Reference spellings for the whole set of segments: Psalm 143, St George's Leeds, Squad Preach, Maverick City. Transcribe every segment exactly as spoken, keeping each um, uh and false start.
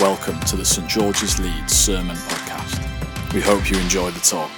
Welcome to the St George's Leeds Sermon Podcast. We hope you enjoy the talk.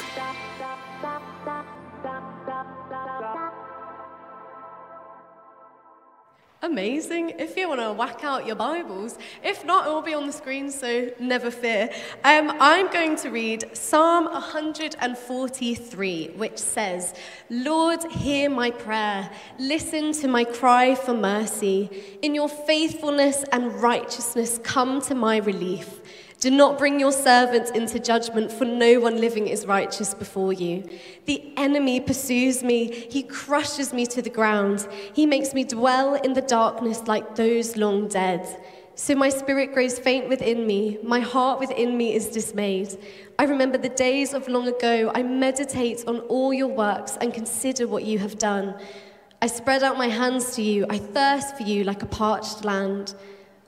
Amazing. If you want to whack out your Bibles, if not, it will be on the screen, so never fear. Um, I'm going to read Psalm one forty-three, which says, Lord, hear my prayer. Listen to my cry for mercy. In your faithfulness and righteousness, come to my relief. Do not bring your servant into judgment, for no one living is righteous before you. The enemy pursues me. He crushes me to the ground. He makes me dwell in the darkness like those long dead. So my spirit grows faint within me. My heart within me is dismayed. I remember the days of long ago. I meditate on all your works and consider what you have done. I spread out my hands to you. I thirst for you like a parched land.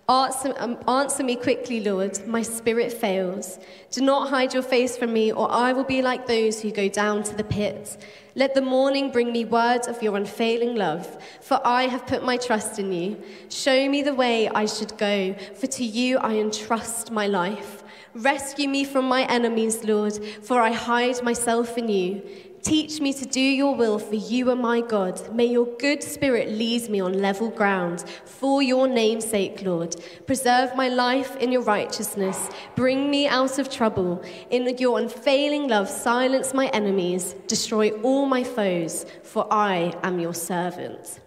Answer, um, answer me quickly, Lord. My spirit fails. Do not hide your face from me, or I will be like those who go down to the pit. Let the morning bring me words of your unfailing love, for I have put my trust in you. Show me the way I should go, for to you I entrust my life. Rescue me from my enemies, Lord, for I hide myself in you. Teach me to do your will, for you are my God. May your good spirit lead me on level ground. For your name's sake, Lord, preserve my life in your righteousness. Bring me out of trouble. In your unfailing love, silence my enemies. Destroy all my foes, for I am your servant.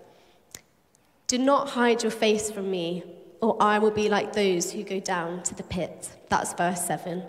Do not hide your face from me, or I will be like those who go down to the pit. That's verse seven.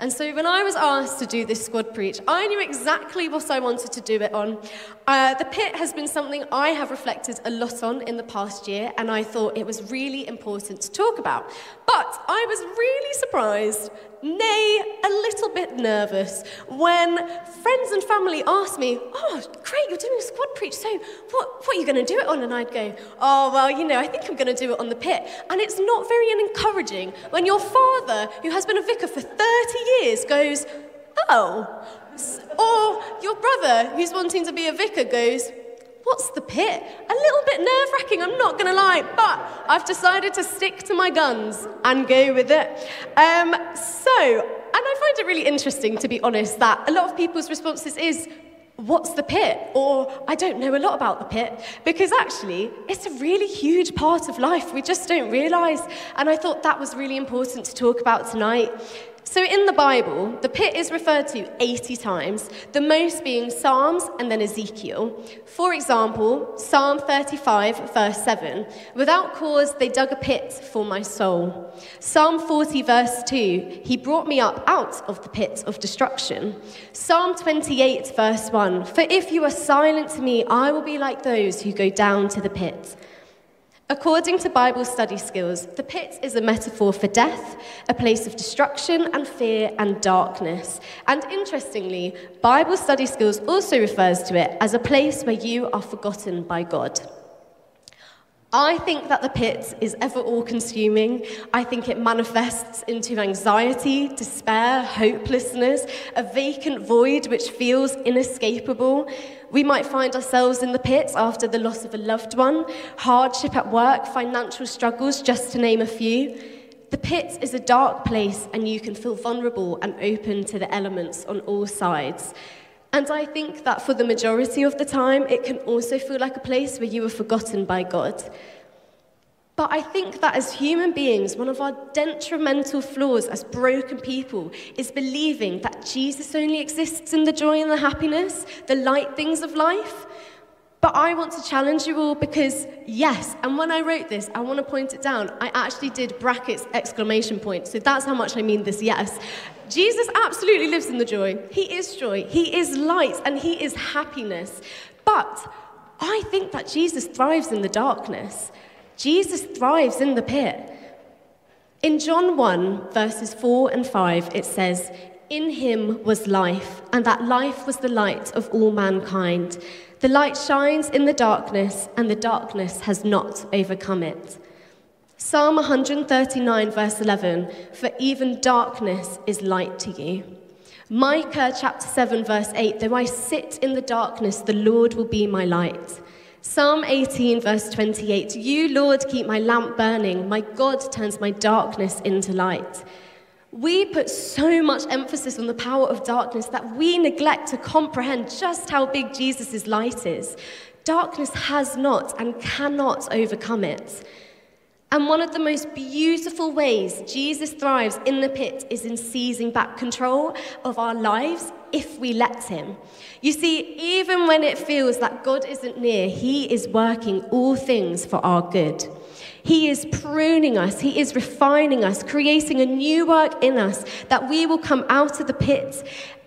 And so when I was asked to do this Squad Preach, I knew exactly what I wanted to do it on. Uh, the pit has been something I have reflected a lot on in the past year, and I thought it was really important to talk about. But I was really surprised, nay, a little bit nervous, when friends and family asked me, oh, great, you're doing a Squad Preach, so what, what are you going to do it on? And I'd go, oh, well, you know, I think I'm going to do it on the pit. And it's not very encouraging when your father, who has been a vicar for thirty years, goes, oh, or your brother, who's wanting to be a vicar, goes, what's the pit? A little bit nerve-wracking, I'm not going to lie, but I've decided to stick to my guns and go with it. Um, so, and I find it really interesting, to be honest, that a lot of people's responses is, what's the pit? Or, I don't know a lot about the pit, because actually, it's a really huge part of life, we just don't realise, and I thought that was really important to talk about tonight. So in the Bible, the pit is referred to eighty times, the most being Psalms and then Ezekiel. For example, Psalm thirty-five, verse seven, without cause they dug a pit for my soul. Psalm forty, verse two, he brought me up out of the pit of destruction. Psalm twenty-eight, verse one, for if you are silent to me, I will be like those who go down to the pit. According to Bible study skills, the pit is a metaphor for death, a place of destruction and fear and darkness. And interestingly, Bible study skills also refers to it as a place where you are forgotten by God. I think that the pit is ever all-consuming. I think it manifests into anxiety, despair, hopelessness, a vacant void which feels inescapable. We might find ourselves in the pit after the loss of a loved one, hardship at work, financial struggles, just to name a few. The pit is a dark place, and you can feel vulnerable and open to the elements on all sides. And I think that for the majority of the time, it can also feel like a place where you were forgotten by God. But I think that as human beings, one of our detrimental flaws as broken people is believing that Jesus only exists in the joy and the happiness, the light things of life. But I want to challenge you all because, yes, and when I wrote this, I want to point it down, I actually did brackets, exclamation point, so that's how much I mean this yes. Jesus absolutely lives in the joy. He is joy, he is light, and he is happiness. But I think that Jesus thrives in the darkness. Jesus thrives in the pit. In John one, verses four and five, it says, in him was life, and that life was the light of all mankind. The light shines in the darkness, and the darkness has not overcome it. Psalm one thirty-nine, verse eleven, for even darkness is light to you. Micah chapter seven, verse eight, though I sit in the darkness, the Lord will be my light. Psalm eighteen, verse twenty-eight, you, Lord, keep my lamp burning. My God turns my darkness into light. We put so much emphasis on the power of darkness that we neglect to comprehend just how big Jesus' light is. Darkness has not and cannot overcome it. And one of the most beautiful ways Jesus thrives in the pit is in seizing back control of our lives if we let him. You see, even when it feels that God isn't near, he is working all things for our good. He is pruning us, he is refining us, creating a new work in us that we will come out of the pit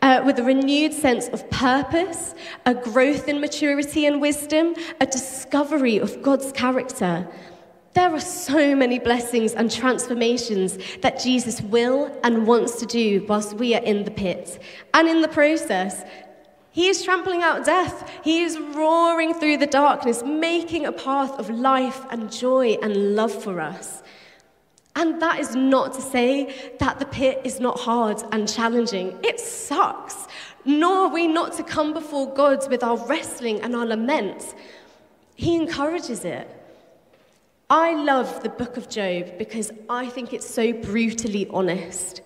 Uh, with a renewed sense of purpose, a growth in maturity and wisdom, a discovery of God's character. There are so many blessings and transformations that Jesus will and wants to do whilst we are in the pit. And in the process, he is trampling out death. He is roaring through the darkness, making a path of life and joy and love for us. And that is not to say that the pit is not hard and challenging. It sucks. Nor are we not to come before God with our wrestling and our lament. He encourages it. I love the book of Job because I think it's so brutally honest.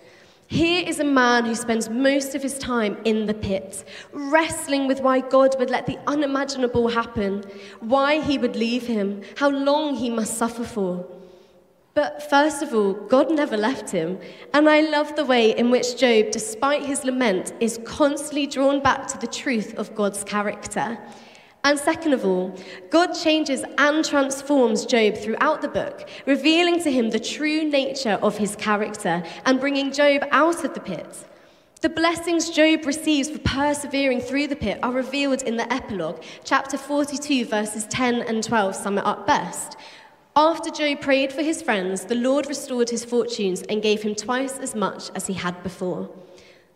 Here is a man who spends most of his time in the pit, wrestling with why God would let the unimaginable happen, why he would leave him, how long he must suffer for. But first of all, God never left him, and I love the way in which Job, despite his lament, is constantly drawn back to the truth of God's character. And second of all, God changes and transforms Job throughout the book, revealing to him the true nature of his character and bringing Job out of the pit. The blessings Job receives for persevering through the pit are revealed in the epilogue, chapter forty-two, verses ten and twelve, sum it up best. After Job prayed for his friends, the Lord restored his fortunes and gave him twice as much as he had before.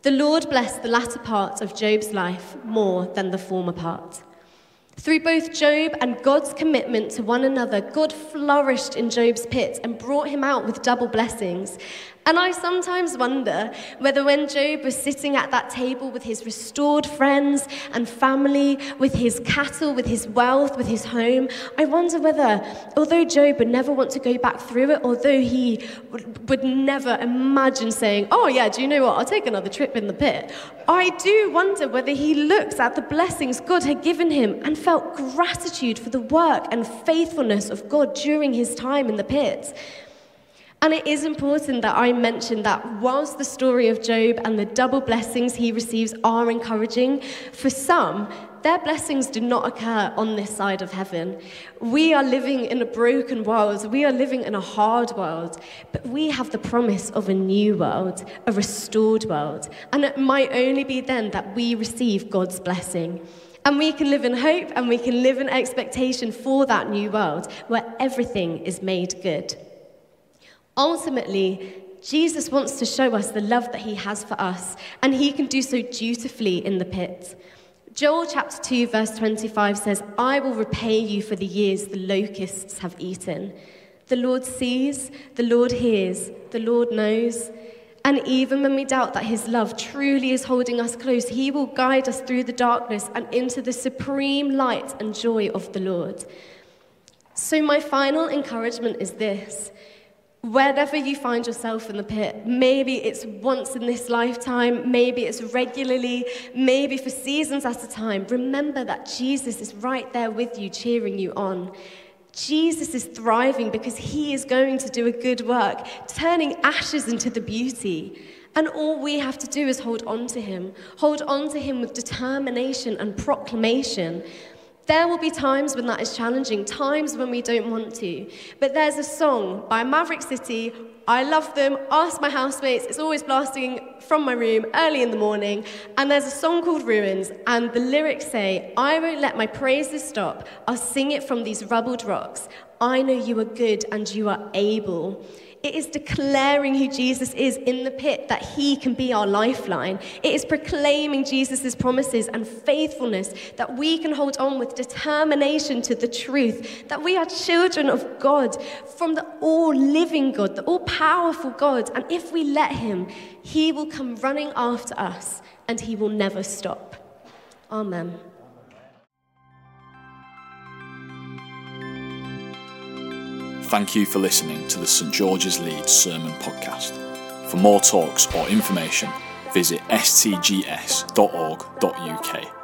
The Lord blessed the latter part of Job's life more than the former part. Through both Job and God's commitment to one another, God flourished in Job's pit and brought him out with double blessings. And I sometimes wonder whether when Job was sitting at that table with his restored friends and family, with his cattle, with his wealth, with his home, I wonder whether, although Job would never want to go back through it, although he would never imagine saying, oh yeah, do you know what, I'll take another trip in the pit. I do wonder whether he looks at the blessings God had given him and felt gratitude for the work and faithfulness of God during his time in the pit. And it is important that I mention that whilst the story of Job and the double blessings he receives are encouraging, for some, their blessings do not occur on this side of heaven. We are living in a broken world. We are living in a hard world. But we have the promise of a new world, a restored world. And it might only be then that we receive God's blessing. And we can live in hope and we can live in expectation for that new world where everything is made good. Ultimately, Jesus wants to show us the love that he has for us, and he can do so dutifully in the pit. Joel chapter two, verse twenty-five says, I will repay you for the years the locusts have eaten. The Lord sees, the Lord hears, the Lord knows. And even when we doubt that his love truly is holding us close, he will guide us through the darkness and into the supreme light and joy of the Lord. So my final encouragement is this. Wherever you find yourself in the pit, maybe it's once in this lifetime, maybe it's regularly, maybe for seasons at a time, remember that Jesus is right there with you, cheering you on. Jesus is thriving because he is going to do a good work, turning ashes into the beauty. And all we have to do is hold on to him, hold on to him with determination and proclamation. There will be times when that is challenging, times when we don't want to. But there's a song by Maverick City, I love them, ask my housemates, it's always blasting from my room early in the morning, and there's a song called Ruins, and the lyrics say, I won't let my praises stop, I'll sing it from these rubbled rocks. I know you are good and you are able. It is declaring who Jesus is in the pit, that he can be our lifeline. It is proclaiming Jesus' promises and faithfulness, that we can hold on with determination to the truth, that we are children of God, from the all-living God, the all-powerful God. And if we let him, he will come running after us, and he will never stop. Amen. Thank you for listening to the St George's Leeds Sermon Podcast. For more talks or information, visit s t g s dot org dot u k.